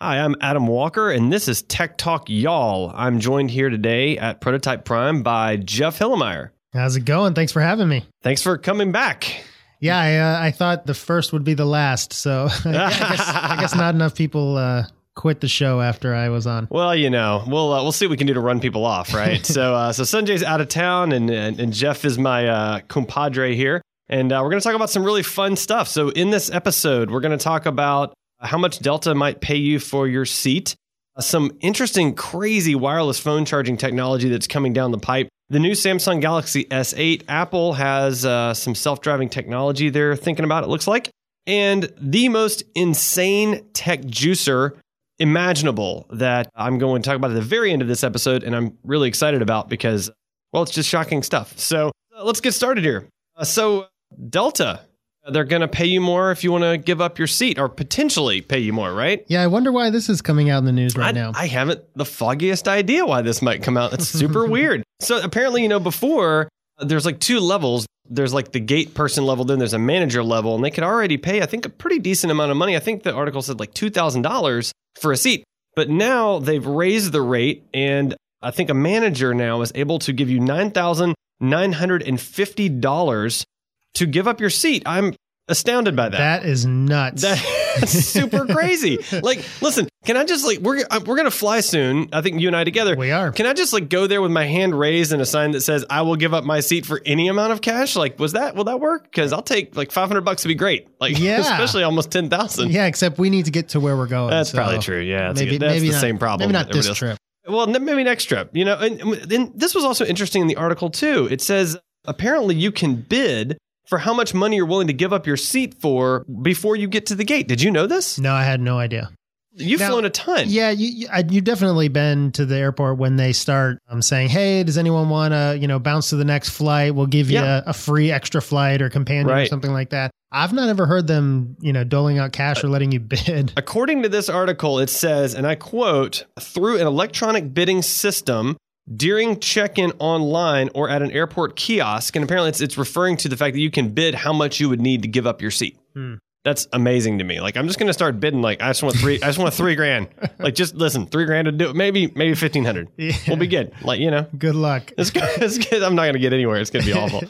Hi, I'm Adam Walker, and this is Tech Talk Y'all. I'm joined here today at Prototype Prime by Jeff Hillemeyer. How's it going? Thanks for having me. Thanks for coming back. Yeah, I thought the first would be the last, so I guess not enough people quit the show after I was on. Well, you know, we'll see what we can do to run people off, right? So Sanjay's out of town, and Jeff is my compadre here, and we're going to talk about some really fun stuff. So in this episode, we're going to talk about how much Delta might pay you for your seat, some interesting, crazy wireless phone charging technology that's coming down the pipe, the new Samsung Galaxy S8, Apple has some self-driving technology they're thinking about, it looks like, and the most insane tech juicer imaginable that I'm going to talk about at the very end of this episode, and I'm really excited about because, well, it's just shocking stuff. So let's get started here. Delta. They're going to pay you more if you want to give up your seat or potentially pay you more, right? Yeah, I wonder why this is coming out in the news right now. I haven't the foggiest idea why this might come out. It's super weird. So apparently, you know, before there's like two levels. There's like the gate person level, then there's a manager level, and they could already pay, I think, a pretty decent amount of money. I think the article said like $2,000 for a seat. But now they've raised the rate, and I think a manager now is able to give you $9,950 to give up your seat. I'm astounded by that. That is nuts. That's super crazy. Like, listen, can I just like, we're going to fly soon. I think you and I together. We are. Can I just like go there with my hand raised and a sign that says, I will give up my seat for any amount of cash? Like, will that work? Cause I'll take like $500 would be great. Like, yeah. Especially almost 10,000. Yeah. Except we need to get to where we're going. That's probably true. Yeah. That's the same problem. Maybe not this trip. Well, maybe next trip, you know, and this was also interesting in the article too. It says, apparently you can bid for how much money you're willing to give up your seat for before you get to the gate. Did you know this? No, I had no idea. You've flown a ton. Yeah, you've definitely been to the airport when they start saying, hey, does anyone want to, you know, bounce to the next flight? We'll give you a free extra flight or companion or something like that. I've not ever heard them, you know, doling out cash or letting you bid. According to this article, it says, and I quote, through an electronic bidding system, during check-in online or at an airport kiosk, and apparently it's referring to the fact that you can bid how much you would need to give up your seat. That's amazing to me. Like, I'm just going to start bidding. Like, I just want $3,000. Like, just listen, $3,000 to do it. Maybe $1,500. Yeah. We'll be good. Like, you know, good luck. It's good. I'm not going to get anywhere. It's going to be awful.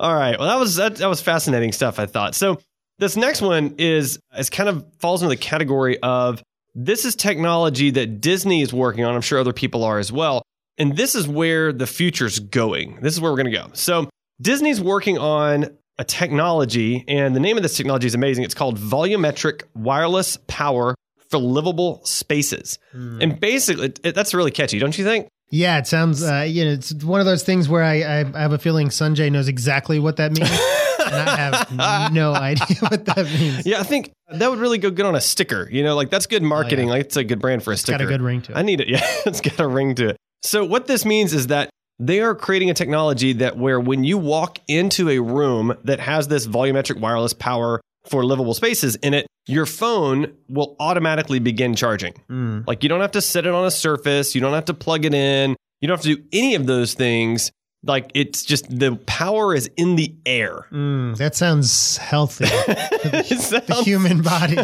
All right. Well, that was fascinating stuff, I thought. So this next one is kind of falls into the category of this is technology that Disney is working on. I'm sure other people are as well. And this is where the future's going. This is where we're going to go. So Disney's working on a technology, and the name of this technology is amazing. It's called volumetric wireless power for livable spaces. And basically, that's really catchy, don't you think? Yeah, it sounds, you know, it's one of those things where I have a feeling Sanjay knows exactly what that means. And I have no idea what that means. Yeah, I think that would really go good on a sticker. You know, like that's good marketing. Oh, yeah. Like it's a good brand for a sticker. It's got a good ring to it. I need it. Yeah, it's got a ring to it. So what this means is that they are creating a technology that where when you walk into a room that has this volumetric wireless power for livable spaces in it, your phone will automatically begin charging. Like you don't have to set it on a surface. You don't have to plug it in. You don't have to do any of those things. Like it's just the power is in the air. That sounds healthy. The human body.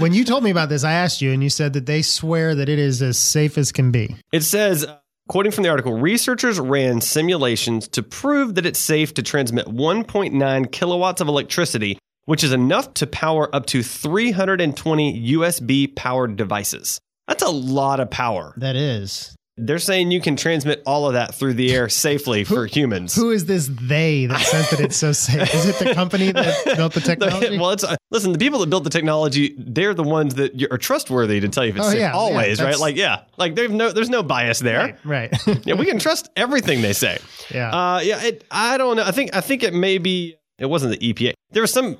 When you told me about this, I asked you, and you said that they swear that it is as safe as can be. It says, quoting from the article, researchers ran simulations to prove that it's safe to transmit 1.9 kilowatts of electricity, which is enough to power up to 320 USB-powered devices. That's a lot of power. That is. They're saying you can transmit all of that through the air safely for humans. Who is this they that said that it's so safe? Is it the company that built the technology? Well, listen, the people that built the technology, they're the ones that are trustworthy to tell you if it's safe always, right? Like, yeah, like there's no bias there. Right. Yeah, we can trust everything they say. Yeah. I don't know. I think it may be, it wasn't the EPA. There was some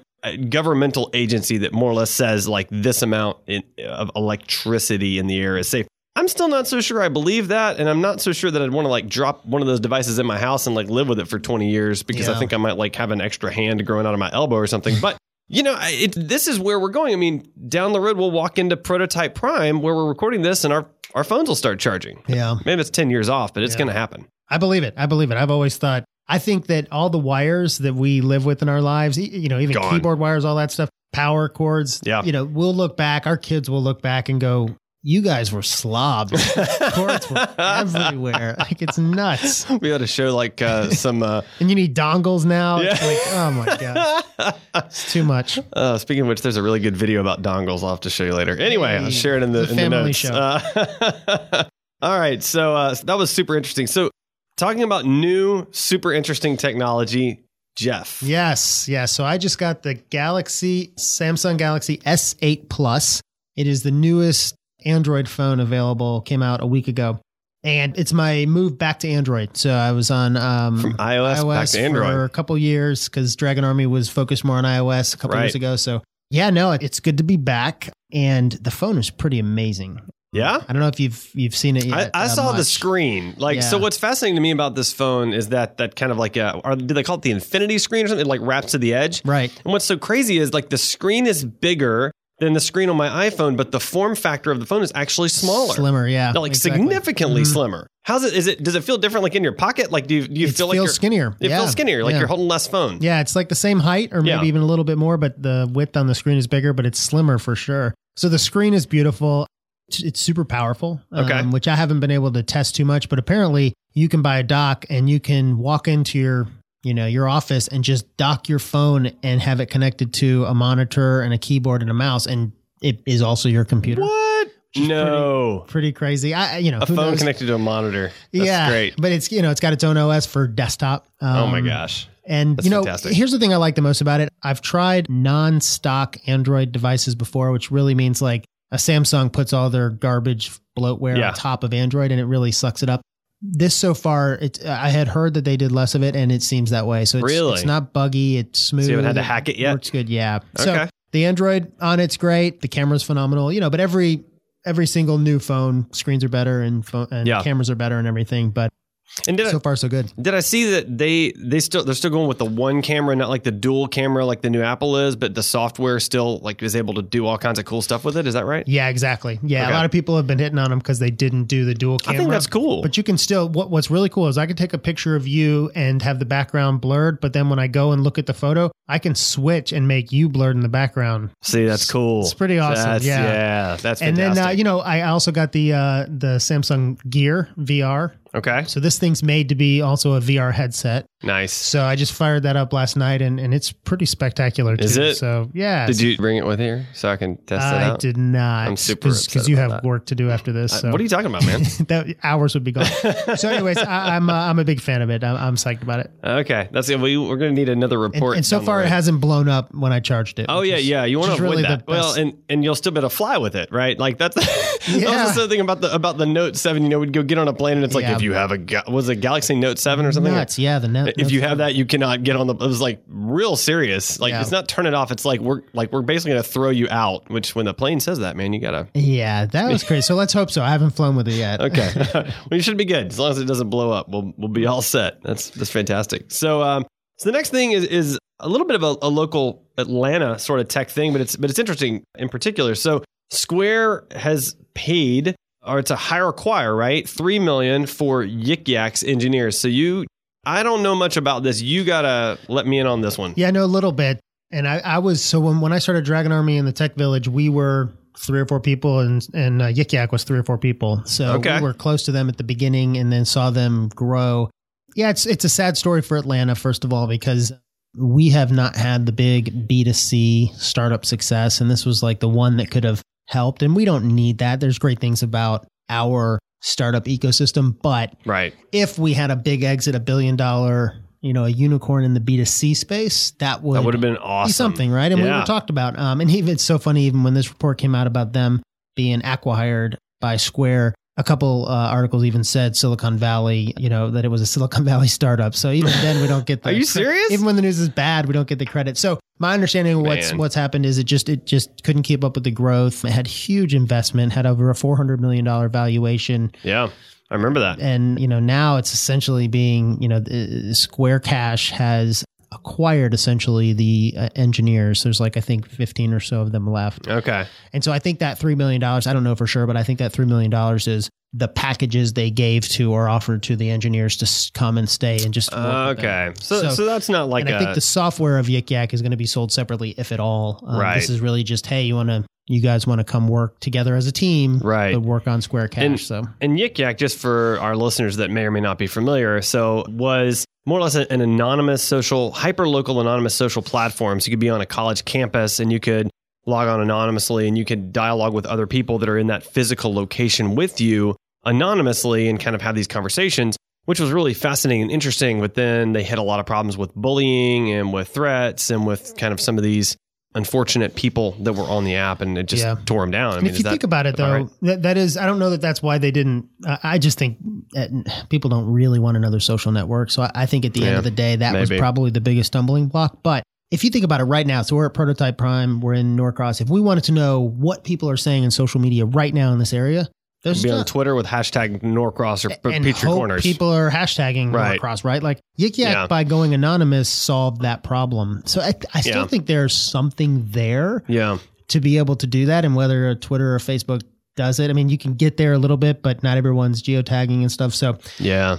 governmental agency that more or less says like this amount of electricity in the air is safe. I'm still not so sure I believe that, and I'm not so sure that I'd want to like drop one of those devices in my house and like live with it for 20 years because I think I might like have an extra hand growing out of my elbow or something. But, you know, this is where we're going. I mean, down the road, we'll walk into Prototype Prime where we're recording this and our phones will start charging. Yeah. Maybe it's 10 years off, but it's going to happen. I believe it. I've always thought I think that all the wires that we live with in our lives, you know, even gone. Keyboard wires, all that stuff, power cords, yeah. You know, we'll look back, our kids will look back and go, you guys were slobs. Cords were everywhere. Like, it's nuts. We had a show like some... and you need dongles now. Yeah. It's like, oh my God. It's too much. Speaking of which, there's a really good video about dongles I'll have to show you later. Anyway, I'll share it in the family notes. Show. All right. So that was super interesting. So talking about new, super interesting technology, Jeff. Yes. Yeah. So I just got the Samsung Galaxy S8 Plus. It is the newest Android phone available, came out a week ago, and it's my move back to Android. So I was on from iOS back to Android for a couple years because Dragon Army was focused more on iOS a couple years ago. So yeah, no, it's good to be back, and the phone is pretty amazing. Yeah, I don't know if you've seen it yet. I saw the screen. Like, So what's fascinating to me about this phone is that kind of like did they call it the infinity screen or something? It like wraps to the edge, right? And what's so crazy is like the screen is bigger than the screen on my iPhone, but the form factor of the phone is actually smaller. Slimmer, yeah. Like significantly slimmer. How's it? Does it feel different like in your pocket? Like do you feel like you're skinnier? It feels skinnier, like you're holding less phone. Yeah, it's like the same height or maybe even a little bit more, but the width on the screen is bigger, but it's slimmer for sure. So the screen is beautiful. It's super powerful, which I haven't been able to test too much, but apparently you can buy a dock and you can walk into your office and just dock your phone and have it connected to a monitor and a keyboard and a mouse. And it is also your computer. What? No. Pretty crazy. A phone connected to a monitor. That's great. But it's, it's got its own OS for desktop. Oh my gosh. And that's fantastic. Here's the thing I like the most about it. I've tried non-stock Android devices before, which really means like a Samsung puts all their garbage bloatware on top of Android and it really sucks it up. This so far, I had heard that they did less of it, and it seems that way. So it's not buggy. It's smooth. So you haven't had to hack it yet? Works good, yeah. Okay. So the Android on it's great. The camera's phenomenal. But every single new phone, screens are better and cameras are better and everything. But so far, so good. Did I see that they're still going with the one camera, not like the dual camera like the new Apple is, but the software still like is able to do all kinds of cool stuff with it? Is that right? Yeah, exactly. Yeah, A lot of people have been hitting on them because they didn't do the dual camera. I think that's cool. But you can still, what's really cool is I can take a picture of you and have the background blurred, but then when I go and look at the photo, I can switch and make you blurred in the background. See, that's cool. It's pretty awesome. That's fantastic. And then, I also got the Samsung Gear VR. Okay. So this thing's made to be also a VR headset. Nice. So I just fired that up last night and it's pretty spectacular too. Is it? So yeah. Did you bring it with here so I can test it out? I did not. I'm super upset because you have work to do after this. So. What are you talking about, man? That hours would be gone. So anyways, I'm a big fan of it. I'm psyched about it. Okay. That's it. We're going to need another report. And so far it hasn't blown up when I charged it. Oh yeah. Yeah. You want to avoid that. Well, and you'll still be able to fly with it, right? Like that's that was the thing about the Note 7, we'd go get on a plane and it's like, if you have was it Galaxy Note 7 or something? Nuts, yeah, the Note. If you have that, you cannot get on the. It was like real serious. Like it's not turn it off. It's like we're basically gonna throw you out. Which when the plane says that, man, you gotta. Yeah, that was crazy. So let's hope so. I haven't flown with it yet. Okay, well, you should be good as long as it doesn't blow up. We'll be all set. That's fantastic. So so the next thing is a little bit of a local Atlanta sort of tech thing, but it's interesting in particular. So Square has paid. Or it's a hire acquire, right? $3 million for Yik Yak's engineers. So I don't know much about this. You gotta let me in on this one. Yeah, I know a little bit. And I was when I started Dragon Army in the Tech Village, we were 3 or 4 people, and Yik Yak was 3 or 4 people. So we were close to them at the beginning, and then saw them grow. Yeah, it's a sad story for Atlanta, first of all, because we have not had the big B2C startup success, and this was like the one that could have helped. And we don't need that. There's great things about our startup ecosystem. But if we had a big exit, $1 billion, a unicorn in the B2C space, that would have been awesome. Be something, right? And we were talked about. And it's so funny, even when this report came out about them being acquired by Square, a couple articles even said Silicon Valley, that it was a Silicon Valley startup. So even then we don't get the... Are you serious? Even when the news is bad, we don't get the credit. So my understanding of what's happened is it just couldn't keep up with the growth. It had huge investment, had over a $400 million valuation. Yeah, I remember that. And, now it's essentially being, Square Cash has acquired essentially the engineers. There's I think 15 or so of them left. Okay. And so I think that $3 million, I don't know for sure, but I think that $3 million is the packages they gave to or offered to the engineers to come and stay and just work. Okay. So that's not like I think the software of Yik Yak is going to be sold separately, if at all. Right. This is really just, hey, you guys want to come work together as a team, right, to work on Square Cash. And Yik Yak, just for our listeners that may or may not be familiar, so was more or less an anonymous social, hyper-local anonymous social platform. So you could be on a college campus and you could log on anonymously and you could dialogue with other people that are in that physical location with you anonymously and kind of have these conversations, which was really fascinating and interesting. But then they had a lot of problems with bullying and with threats and with kind of some of these unfortunate people that were on the app, and it just tore them down. I mean, if you think about it, though, right? I don't know that's why they didn't. I just think people don't really want another social network. So I think at the end of the day, that was probably the biggest stumbling block. But if you think about it right now, so we're at Prototype Prime, we're in Norcross. If we wanted to know what people are saying in social media right now in this area, there's be on Twitter with hashtag Norcross or Peach Your Corners. People are hashtagging Norcross, right? Like Yik Yak by going anonymous solved that problem. So I still think there's something there to be able to do that. And whether Twitter or Facebook does it, I mean, you can get there a little bit, but not everyone's geotagging and stuff. So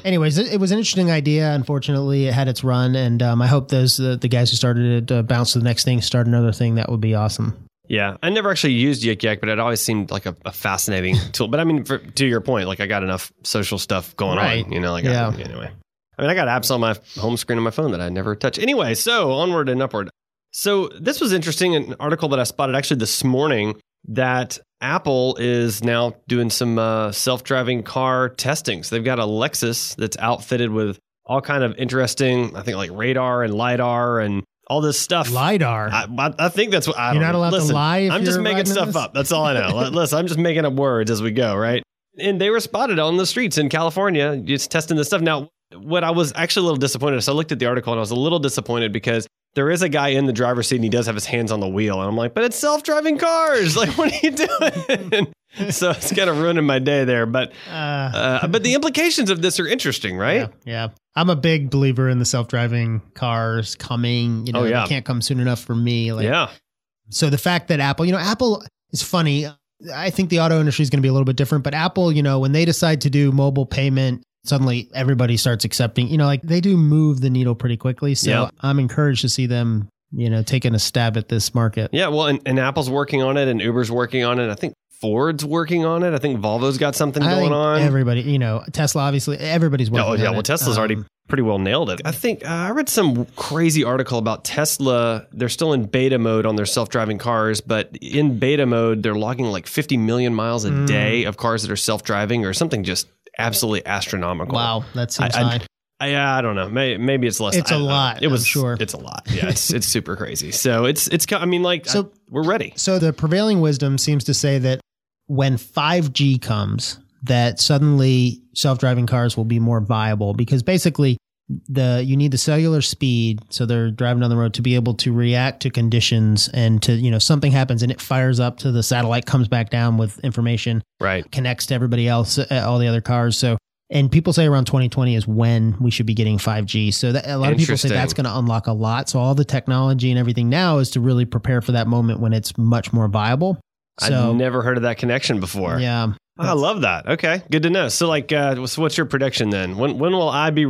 anyways, it was an interesting idea. Unfortunately, it had its run. And I hope those the guys who started it bounce to the next thing, start another thing. That would be awesome. Yeah, I never actually used Yik Yak, but it always seemed like a fascinating tool. But I mean, to your point, like I got enough social stuff going on, you know, like anyway. I mean, I got apps on my home screen on my phone that I never touch. Anyway, so onward and upward. So this was interesting, an article that I spotted actually this morning that Apple is now doing some self-driving car testing. So they've got a Lexus that's outfitted with all kind of interesting, I think like radar and LIDAR and all this stuff. LIDAR. I think that's what I don't know. You're not allowed to lie if I'm just making stuff up. That's all I know. Listen, I'm just making up words as we go, right? And they were spotted on the streets in California just testing this stuff. Now, what I was actually a little disappointed, so I looked at the article and I was a little disappointed because there is a guy in the driver's seat and he does have his hands on the wheel. And I'm like, but it's self-driving cars. Like, what are you doing? So it's kind of ruining my day there. But but the implications of this are interesting, right? Yeah. I'm a big believer in the self-driving cars coming. You know, they can't come soon enough for me. Like, so the fact that Apple, you know, Apple is funny. I think the auto industry is going to be a little bit different. But Apple, you know, when they decide to do mobile payment, suddenly everybody starts accepting, you know, like they do move the needle pretty quickly. So I'm encouraged to see them, you know, taking a stab at this market. Yeah. Well, and Apple's working on it and Uber's working on it. I think Ford's working on it. I think Volvo's got something going on. Everybody, you know, Tesla, obviously, everybody's working on it. Well, Tesla's already pretty well nailed it. I think I read some crazy article about Tesla. They're still in beta mode on their self-driving cars, but in beta mode, they're logging like 50 million miles a day of cars that are self-driving or something just absolutely astronomical. Wow, that seems high. I don't know. Maybe it's less. It's a lot. It's a lot. Yeah, it's super crazy. So it's. I mean, like, we're ready. So the prevailing wisdom seems to say that when 5G comes, that suddenly self-driving cars will be more viable because basically you need the cellular speed. So they're driving down the road to be able to react to conditions and to, you know, something happens and it fires up to the satellite, comes back down with information, right? Connects to everybody else, all the other cars. So, and people say around 2020 is when we should be getting 5G. So that, a lot of people say that's going to unlock a lot. So all the technology and everything now is to really prepare for that moment when it's much more viable. So, I've never heard of that connection before. Yeah. I love that. Okay. Good to know. So like, so what's your prediction then? When will I be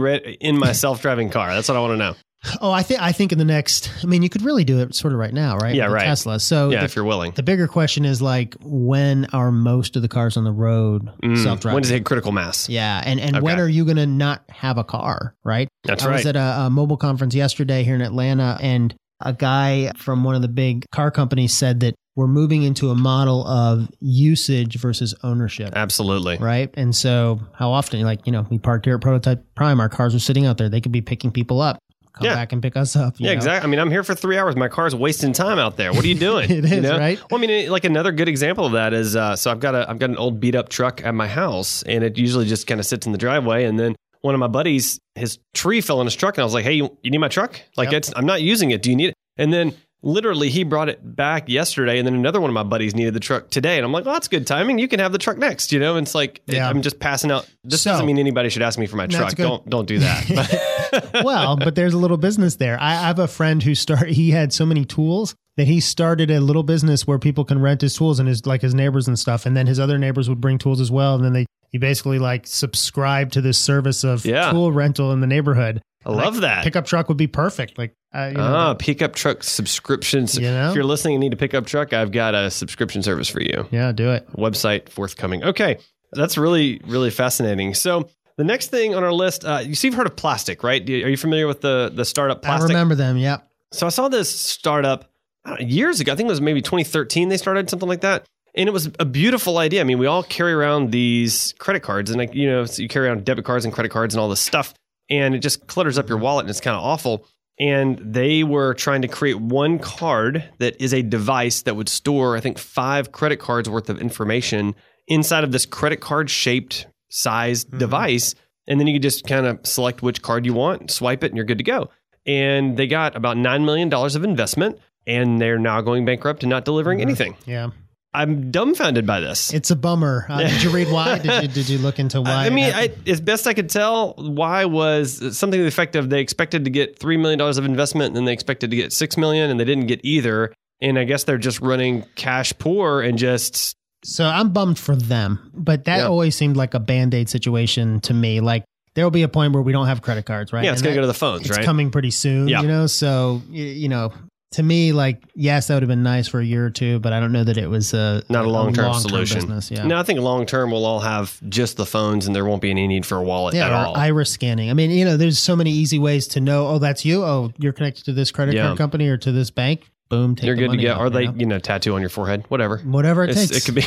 in my self-driving car? That's what I want to know. Oh, I think in the next, I mean, you could really do it sort of right now, right? Yeah, right. Tesla. So if you're willing. The bigger question is like, when are most of the cars on the road self-driving? When does it hit critical mass? Yeah. And when are you going to not have a car, right? That's right. I was at a mobile conference yesterday here in Atlanta, and a guy from one of the big car companies said that we're moving into a model of usage versus ownership. Absolutely. Right. And so how often, like, you know, we parked here at Prototype Prime, our cars are sitting out there. They could be picking people up. Come back and pick us up. Yeah, exactly. I mean, I'm here for 3 hours. My car's wasting time out there. What are you doing? It is, you know? Right? Well, I mean, like another good example of that is, so I've got an old beat up truck at my house and it usually just kind of sits in the driveway. And then one of my buddies, his tree fell in his truck and I was like, hey, you need my truck? Like I'm not using it. Do you need it? And then literally he brought it back yesterday. And then another one of my buddies needed the truck today. And I'm like, well, that's good timing. You can have the truck next, you know? And it's like, I'm just passing out. This doesn't mean anybody should ask me for my truck. Don't do that. Well, but there's a little business there. I have a friend who he had so many tools that he started a little business where people can rent his tools and his neighbors and stuff. And then his other neighbors would bring tools as well. And then they You basically like subscribe to this service of tool rental in the neighborhood. I love that. Pickup truck would be perfect. Like, pickup truck subscriptions. You know? If you're listening and need a pickup truck, I've got a subscription service for you. Yeah, do it. Website forthcoming. Okay. That's really, really fascinating. So the next thing on our list, you've heard of Plastc, right? Are you familiar with the startup Plastc? I remember them. Yeah. So I saw this startup years ago. I think it was maybe 2013. They started something like that. And it was a beautiful idea. I mean, we all carry around these credit cards and so you carry around debit cards and credit cards and all this stuff. And it just clutters up your wallet and it's kind of awful. And they were trying to create one card that is a device that would store, I think, 5 credit cards worth of information inside of this credit card shaped size device. And then you could just kind of select which card you want, swipe it, and you're good to go. And they got about $9 million of investment and they're now going bankrupt and not delivering anything. Yeah. I'm dumbfounded by this. It's a bummer. Did you read why? Did you look into why? I mean, as best I could tell, why was something to the effect of they expected to get $3 million of investment and then they expected to get $6 million and they didn't get either. And I guess they're just running cash poor and just... So I'm bummed for them, but that always seemed like a Band-Aid situation to me. Like there will be a point where we don't have credit cards, right? Yeah, it's going to go to the phones, right? It's coming pretty soon, So, to me, like, yes, that would have been nice for a year or two, but I don't know that it was not a long-term solution. Business, yeah. No, I think long-term we'll all have just the phones and there won't be any need for a wallet at all. Yeah, iris scanning. I mean, there's so many easy ways to know, oh, that's you. Oh, you're connected to this credit card company or to this bank. Boom, take the money. You're good to go. Or they, tattoo on your forehead, whatever. Whatever it takes. It could be...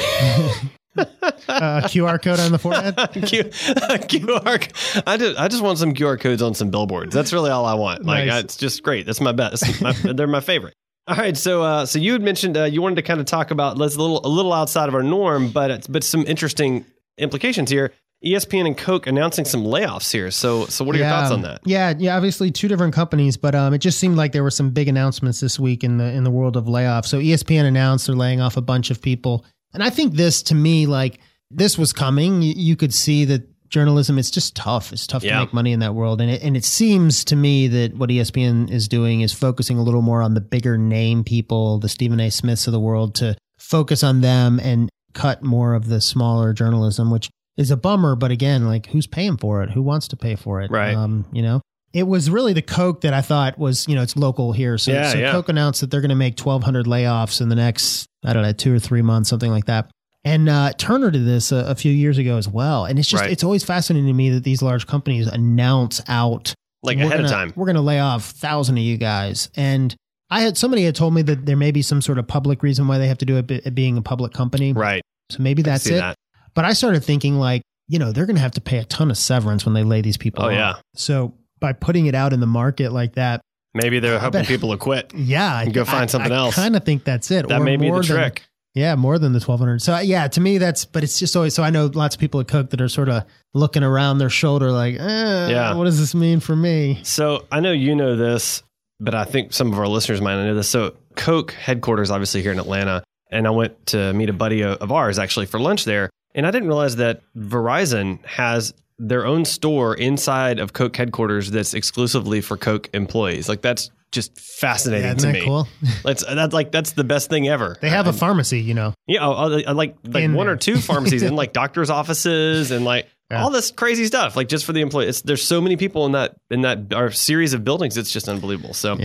QR code on the forehead. QR. I just want some QR codes on some billboards. That's really all I want. Like it's just great. That's my best. They're my favorite. All right. So so you had mentioned you wanted to kind of talk about a little outside of our norm, but some interesting implications here. ESPN and Coke announcing some layoffs here. So what are your thoughts on that? Yeah. Obviously, two different companies, but it just seemed like there were some big announcements this week in the world of layoffs. So ESPN announced they're laying off a bunch of people. And I think this, to me, like this was coming. You could see that journalism, it's just tough. It's tough to make money in that world. And it seems to me that what ESPN is doing is focusing a little more on the bigger name people, the Stephen A. Smiths of the world, to focus on them and cut more of the smaller journalism, which is a bummer. But again, like who's paying for it? Who wants to pay for it? Right. It was really the Coke that I thought was, it's local here. So Coke announced that they're going to make 1,200 layoffs in the next, 2 or 3 months, something like that. And Turner did this a few years ago as well. And it's just, It's always fascinating to me that these large companies announce out. Like ahead of time. We're going to lay off 1,000 of you guys. And somebody had told me that there may be some sort of public reason why they have to do it, it being a public company. Right. So maybe that's it. That. But I started thinking they're going to have to pay a ton of severance when they lay these people off. Oh, yeah. So... by putting it out in the market like that. Maybe they're hoping people will quit. Yeah. And go find something else. I kind of think that's it. That may be the trick. More than the 1,200. So to me but it's just always, so I know lots of people at Coke that are sort of looking around their shoulder like, what does this mean for me? So I know you know this, but I think some of our listeners might know this. So Coke headquarters, obviously here in Atlanta. And I went to meet a buddy of ours actually for lunch there. And I didn't realize that Verizon has their own store inside of Coke headquarters that's exclusively for Coke employees. Like that's just fascinating to me. Isn't that cool? That's the best thing ever. They have a pharmacy, Yeah, like one or two pharmacies and like doctors' offices and like all this crazy stuff. Like just for the employees. There's so many people in that our series of buildings. It's just unbelievable. So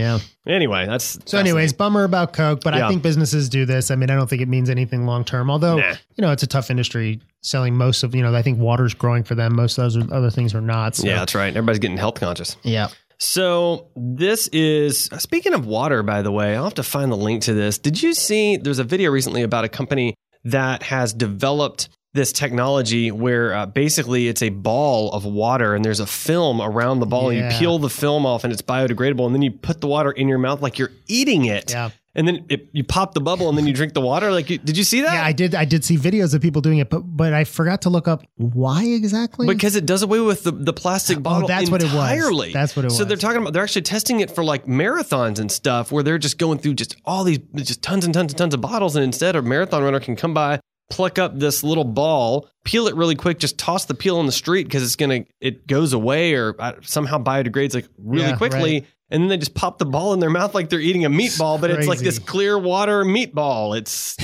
anyway, that's so. Anyways, bummer about Coke, but I think businesses do this. I mean, I don't think it means anything long term. Although it's a tough industry. Selling most of, I think water's growing for them. Most of those other things are not. So. Yeah, that's right. Everybody's getting health conscious. Yeah. So this is, speaking of water, by the way, I'll have to find the link to this. Did you see, there's a video recently about a company that has developed this technology where basically it's a ball of water and there's a film around the ball. Yeah. You peel the film off and it's biodegradable and then you put the water in your mouth like you're eating it. Yeah. And then you pop the bubble and then you drink the water. Did you see that? Yeah, I did see videos of people doing it, but I forgot to look up why exactly. Because it does away with the plastic bottle entirely. That's what it was. So they're talking about, they're actually testing it for like marathons and stuff where they're just going through just all these, just tons and tons and tons of bottles. And instead a marathon runner can come by, pluck up this little ball, peel it really quick, just toss the peel on the street because it goes away or somehow biodegrades really quickly. Right. And then they just pop the ball in their mouth like they're eating a meatball, but it's like this clear water meatball. It's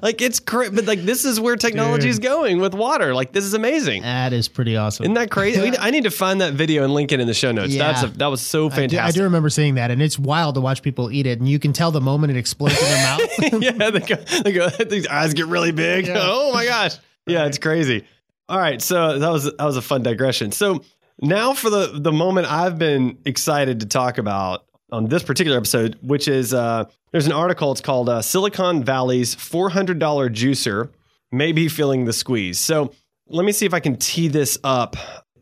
Like, it's crazy. But, like, this is where technology is going with water. Like, this is amazing. That is pretty awesome. Isn't that crazy? I need to find that video and link it in the show notes. Yeah. That was so fantastic. I do remember seeing that, and it's wild to watch people eat it, and you can tell the moment it explodes in their mouth. Yeah, they go, these eyes get really big. Yeah. Oh, my gosh. Yeah, right. It's crazy. All right, so that was a fun digression. So now for the moment I've been excited to talk about on this particular episode, which is there's an article. It's called Silicon Valley's $400 Juicer May Be Feeling the Squeeze. So let me see if I can tee this up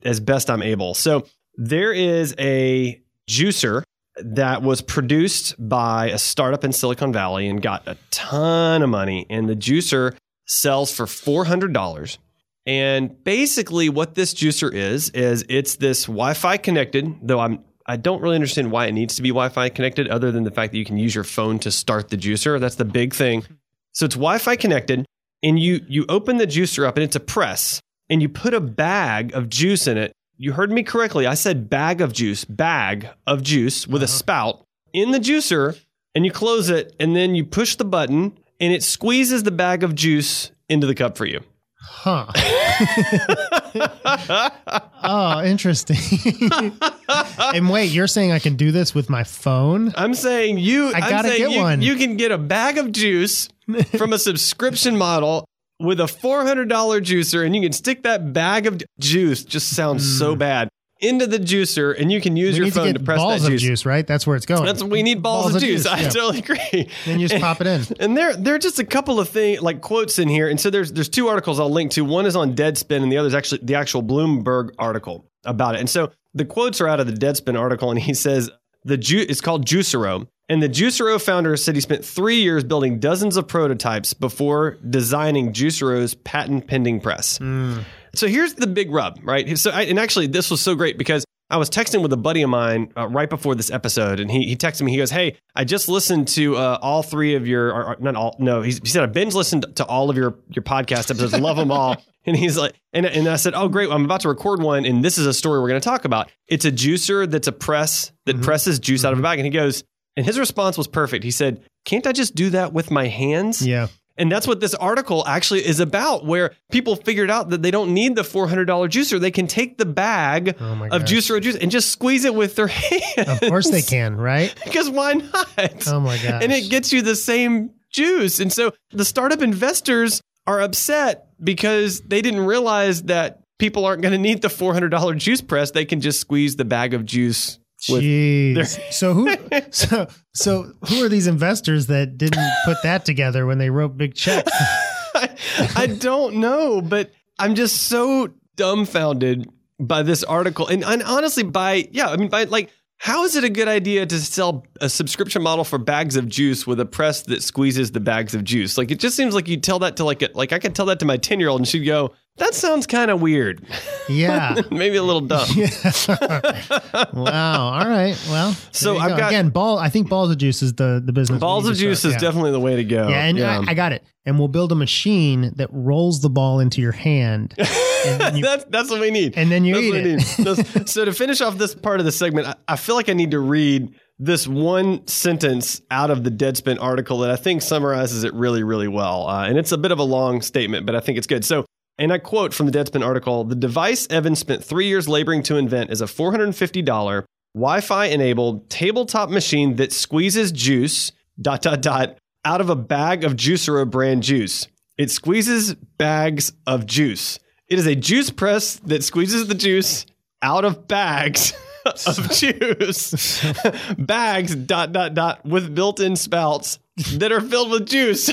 as best I'm able. So there is a juicer that was produced by a startup in Silicon Valley and got a ton of money. And the juicer sells for $400. And basically what this juicer is it's this Wi-Fi connected, though I don't really understand why it needs to be Wi-Fi connected other than the fact that you can use your phone to start the juicer. That's the big thing. So it's Wi-Fi connected, and you open the juicer up, and it's a press, and you put a bag of juice in it. You heard me correctly. I said bag of juice with a spout in the juicer, and you close it, and then you push the button, and it squeezes the bag of juice into the cup for you. Huh. Oh, interesting. And wait, you're saying I can do this with my phone? I'm saying I gotta get one. You can get a bag of juice from a subscription model with a $400 juicer, and you can stick that bag of juice. Just sounds so bad. Into the juicer, and you can use your phone to press balls that juice. Of juice, right? That's where it's going. We need balls of juice. I totally agree. Then you just pop it in. And there are just a couple of things, like quotes in here. And so there's two articles I'll link to. One is on Deadspin, and the other is actually the actual Bloomberg article about it. And so the quotes are out of the Deadspin article, and he says it's called Juicero, and the Juicero founder said he spent 3 years building dozens of prototypes before designing Juicero's patent-pending press. So here's the big rub, right? So, actually, this was so great because I was texting with a buddy of mine right before this episode, and he texted me. He goes, "Hey, I just listened to all three of your, he said I binge listened to all of your podcast episodes, love them all." And he's like, and I said, "Oh, great, well, I'm about to record one, and this is a story we're going to talk about. It's a juicer that's a press that presses juice out of a bag." And he goes, and his response was perfect. He said, "Can't I just do that with my hands?" Yeah. And that's what this article actually is about, where people figured out that they don't need the $400 juicer. They can take the bag of Juicero juice and just squeeze it with their hands. Of course they can, right? Because why not? Oh, my gosh. And it gets you the same juice. And so the startup investors are upset because they didn't realize that people aren't going to need the $400 juice press. They can just squeeze the bag of juice. Jeez. So who are these investors that didn't put that together when they wrote big checks? I don't know, but I'm just so dumbfounded by this article. And honestly, how is it a good idea to sell a subscription model for bags of juice with a press that squeezes the bags of juice? Like, it just seems like you tell that to I could tell that to my 10-year-old and she'd go, "That sounds kind of weird." Yeah. Maybe a little dumb. Yeah. Wow. All right. Well, so I've got... Again, I think balls of juice is the business. Balls of juice is definitely the way to go. Yeah, and I got it. And we'll build a machine that rolls the ball into your hand. And then that's what we need. And then you eat it. So to finish off this part of the segment, I feel like I need to read this one sentence out of the Deadspin article that I think summarizes it really, really well. And it's a bit of a long statement, but I think it's good. So... And I quote from the Deadspin article, "The device Evan spent 3 years laboring to invent is a $450 Wi-Fi-enabled tabletop machine that squeezes juice, ... out of a bag of Juicero brand juice. It squeezes bags of juice. It is a juice press that squeezes the juice out of bags of juice. Bags, ... with built-in spouts that are filled with juice."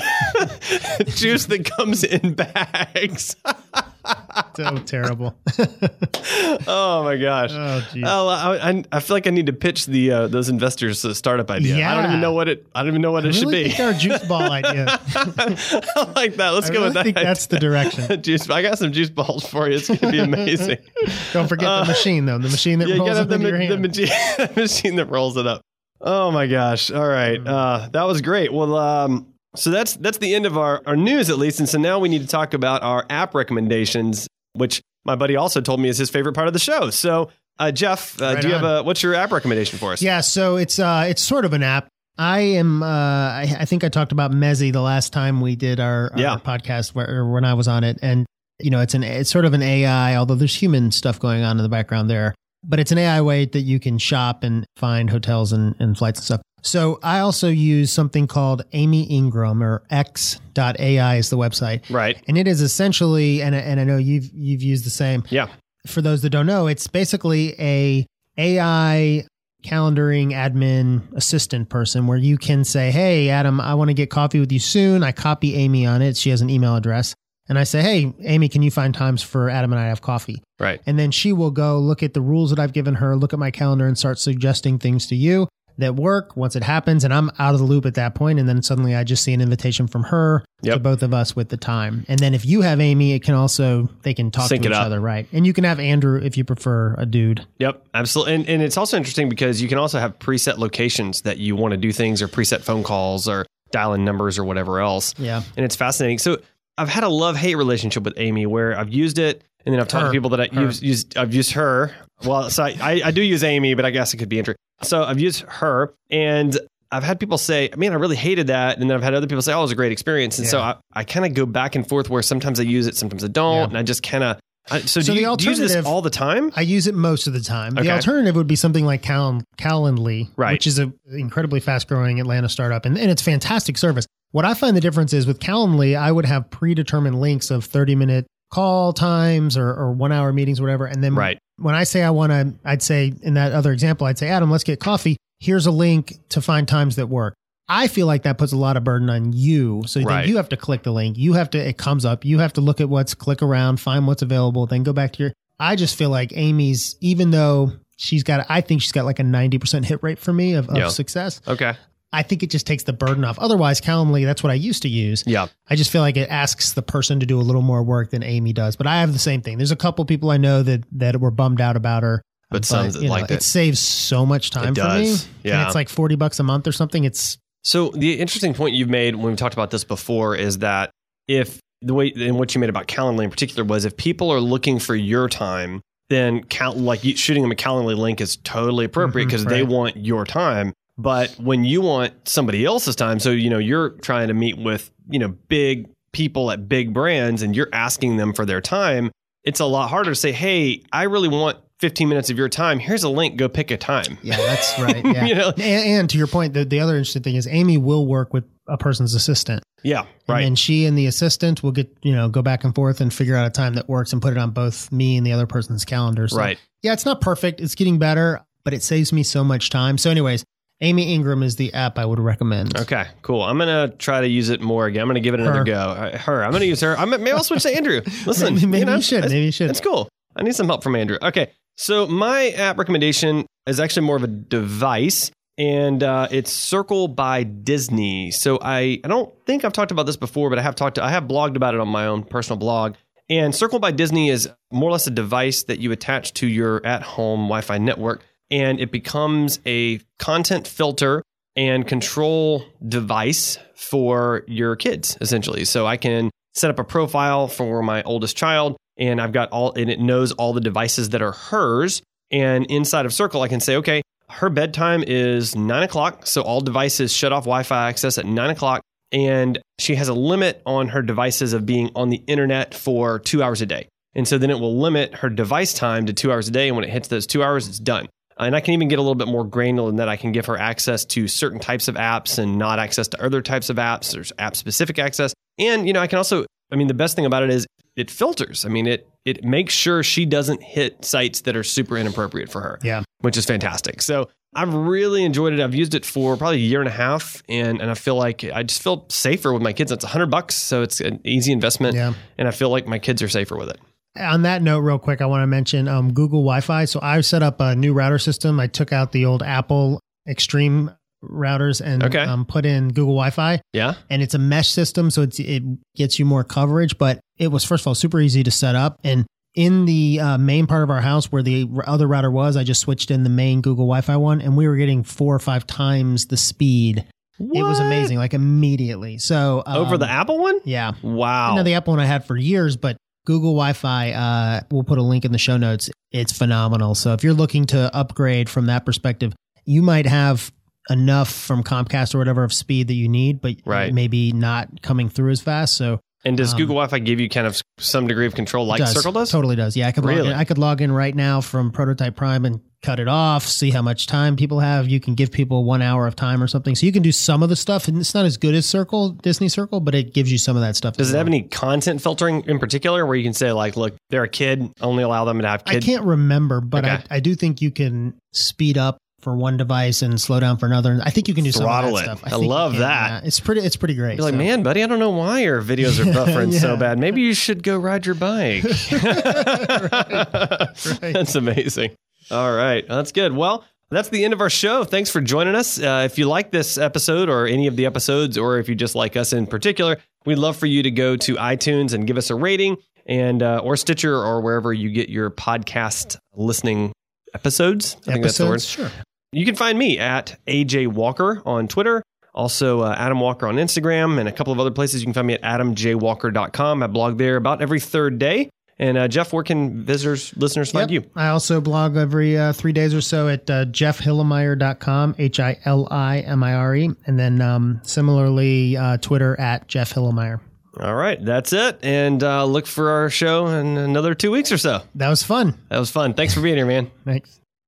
Juice that comes in bags. So terrible. Oh, my gosh. Oh, geez. I feel like I need to pitch those investors a startup idea. Yeah. I don't even know what it should be. Think our juice ball idea. I like that. Let's go with that. I think that's the direction. Juice. I got some juice balls for you. It's going to be amazing. Don't forget the machine, though. The machine that rolls it into your hand. The machine that rolls it up. Oh, my gosh. All right. That was great. Well, so that's the end of our news, at least. And so now we need to talk about our app recommendations, which my buddy also told me is his favorite part of the show. So, Jeff, what's your app recommendation for us? Yeah, so it's sort of an app. I am. I think I talked about Mezi the last time we did our podcast, when I was on it, and you know, it's sort of an AI, although there's human stuff going on in the background there. But it's an AI way that you can shop and find hotels and flights and stuff. So I also use something called Amy Ingram, or X.ai is the website, right? And it is essentially, and I know you've used the same. Yeah. For those that don't know, it's basically a AI calendaring admin assistant person where you can say, hey, Adam, I want to get coffee with you soon. I copy Amy on it. She has an email address. And I say, hey, Amy, can you find times for Adam and I to have coffee? Right. And then she will go look at the rules that I've given her, look at my calendar, and start suggesting things to you that work once it happens. And I'm out of the loop at that point. And then suddenly I just see an invitation from her to both of us with the time. And then if you have Amy, it can also, they can talk sync to each other. Right. And you can have Andrew if you prefer a dude. Yep. Absolutely. And it's also interesting because you can also have preset locations that you want to do things, or preset phone calls, or dial in numbers, or whatever else. Yeah. And it's fascinating. So I've had a love-hate relationship with Amy where I've used it, and then I've talked to people that I've used her. Well, so I do use Amy, but I guess it could be interesting. So I've used her, and I've had people say, man, I really hated that. And then I've had other people say, oh, it was a great experience. And so I kind of go back and forth where sometimes I use it, sometimes I don't. Yeah. And I just kind of... do you use this all the time? I use it most of the time. Okay. The alternative would be something like Calendly, right, which is an incredibly fast-growing Atlanta startup, and it's fantastic service. What I find the difference is with Calendly, I would have predetermined links of 30-minute call times or 1-hour meetings, whatever. And then when I say I want to, I'd say in that other example, I'd say, Adam, let's get coffee. Here's a link to find times that work. I feel like that puts a lot of burden on you. So then you have to click the link. You have to, it comes up. You have to look at click around, find what's available, then go back to your, I just feel like Amy's, even though I think she's got like a 90% hit rate for me of success. Okay. I think it just takes the burden off. Otherwise, Calendly, that's what I used to use. Yeah. I just feel like it asks the person to do a little more work than Amy does. But I have the same thing. There's a couple people I know that were bummed out about her. But some like that. It saves so much time for me. Yeah. And it's like $40 a month or something. So the interesting point you've made when we talked about this before is that what you made about Calendly in particular was if people are looking for your time, then shooting them a Calendly link is totally appropriate because they want your time. But when you want somebody else's time, so, you know, you're trying to meet with, you know, big people at big brands and you're asking them for their time, it's a lot harder to say, hey, I really want 15 minutes of your time. Here's a link. Go pick a time. Yeah, that's right. Yeah. You know? And to your point, the other interesting thing is Amy will work with a person's assistant. Yeah, right. And she and the assistant will get, you know, go back and forth and figure out a time that works and put it on both me and the other person's calendar. So, right. Yeah, it's not perfect. It's getting better, but it saves me so much time. So anyways, Amy Ingram is the app I would recommend. Okay, cool. I'm going to try to use it more again. I'm going to give it another go. I'm going to use her. Maybe I'll switch to Andrew. Listen, Maybe you should. That's cool. I need some help from Andrew. Okay, so my app recommendation is actually more of a device, and it's Circle by Disney. So I don't think I've talked about this before, but I have blogged about it on my own personal blog. And Circle by Disney is more or less a device that you attach to your at-home Wi-Fi network. And it becomes a content filter and control device for your kids, essentially. So I can set up a profile for my oldest child, and I've got and it knows all the devices that are hers. And inside of Circle, I can say, okay, her bedtime is 9:00. So all devices shut off Wi-Fi access at 9:00. And she has a limit on her devices of being on the internet for 2 hours a day. And so then it will limit her device time to 2 hours a day. And when it hits those 2 hours, it's done. And I can even get a little bit more granular than that. I can give her access to certain types of apps and not access to other types of apps. There's app-specific access. And, you know, I can also, I mean, the best thing about it is it filters. I mean, it makes sure she doesn't hit sites that are super inappropriate for her, which is fantastic. So I've really enjoyed it. I've used it for probably a year and a half, and I feel like I just feel safer with my kids. It's $100, so it's an easy investment, and I feel like my kids are safer with it. On that note, real quick, I want to mention Google Wi-Fi. So I set up a new router system. I took out the old Apple Extreme routers and put in Google Wi-Fi. Yeah. And it's a mesh system, so it gets you more coverage. But it was, first of all, super easy to set up. And in the main part of our house where the other router was, I just switched in the main Google Wi-Fi one, and we were getting 4 or 5 times the speed. What? It was amazing, like immediately. So over the Apple one? Yeah. Wow. No, the Apple one I had for years, but Google Wi-Fi, we'll put a link in the show notes. It's phenomenal. So if you're looking to upgrade from that perspective, you might have enough from Comcast or whatever of speed that you need, but maybe not coming through as fast. So, and does Google Wi-Fi give you kind of some degree of control, like Circle does? Totally does. Yeah, I could log in. I could log in right now from Prototype Prime and cut it off, see how much time people have. You can give people 1 hour of time or something. So you can do some of the stuff, and it's not as good as Circle, Disney Circle, but it gives you some of that stuff. Does it have any content filtering in particular where you can say, like, look, they're a kid, only allow them to have kids? I can't remember, but I do think you can speed up for one device and slow down for another. And I think you can do throttle some of that stuff. I love that. Yeah. It's pretty great. You're like, man, buddy, I don't know why your videos are buffering so bad. Maybe you should go ride your bike. Right. That's amazing. All right. That's good. Well, that's the end of our show. Thanks for joining us. If you like this episode or any of the episodes, or if you just like us in particular, we'd love for you to go to iTunes and give us a rating, and or Stitcher or wherever you get your podcast listening episodes. I think that's the word. Sure. You can find me at AJ Walker on Twitter. Also, Adam Walker on Instagram and a couple of other places. You can find me at adamjwalker.com. I blog there about every third day. And Jeff, where can visitors, listeners find you? I also blog every 3 days or so at jeffhillemeyer.com, H-I-L-I-M-I-R-E. And then similarly, Twitter at Jeff Hillemeyer. All right, that's it. And look for our show in another 2 weeks or so. That was fun. Thanks for being here, man. Thanks.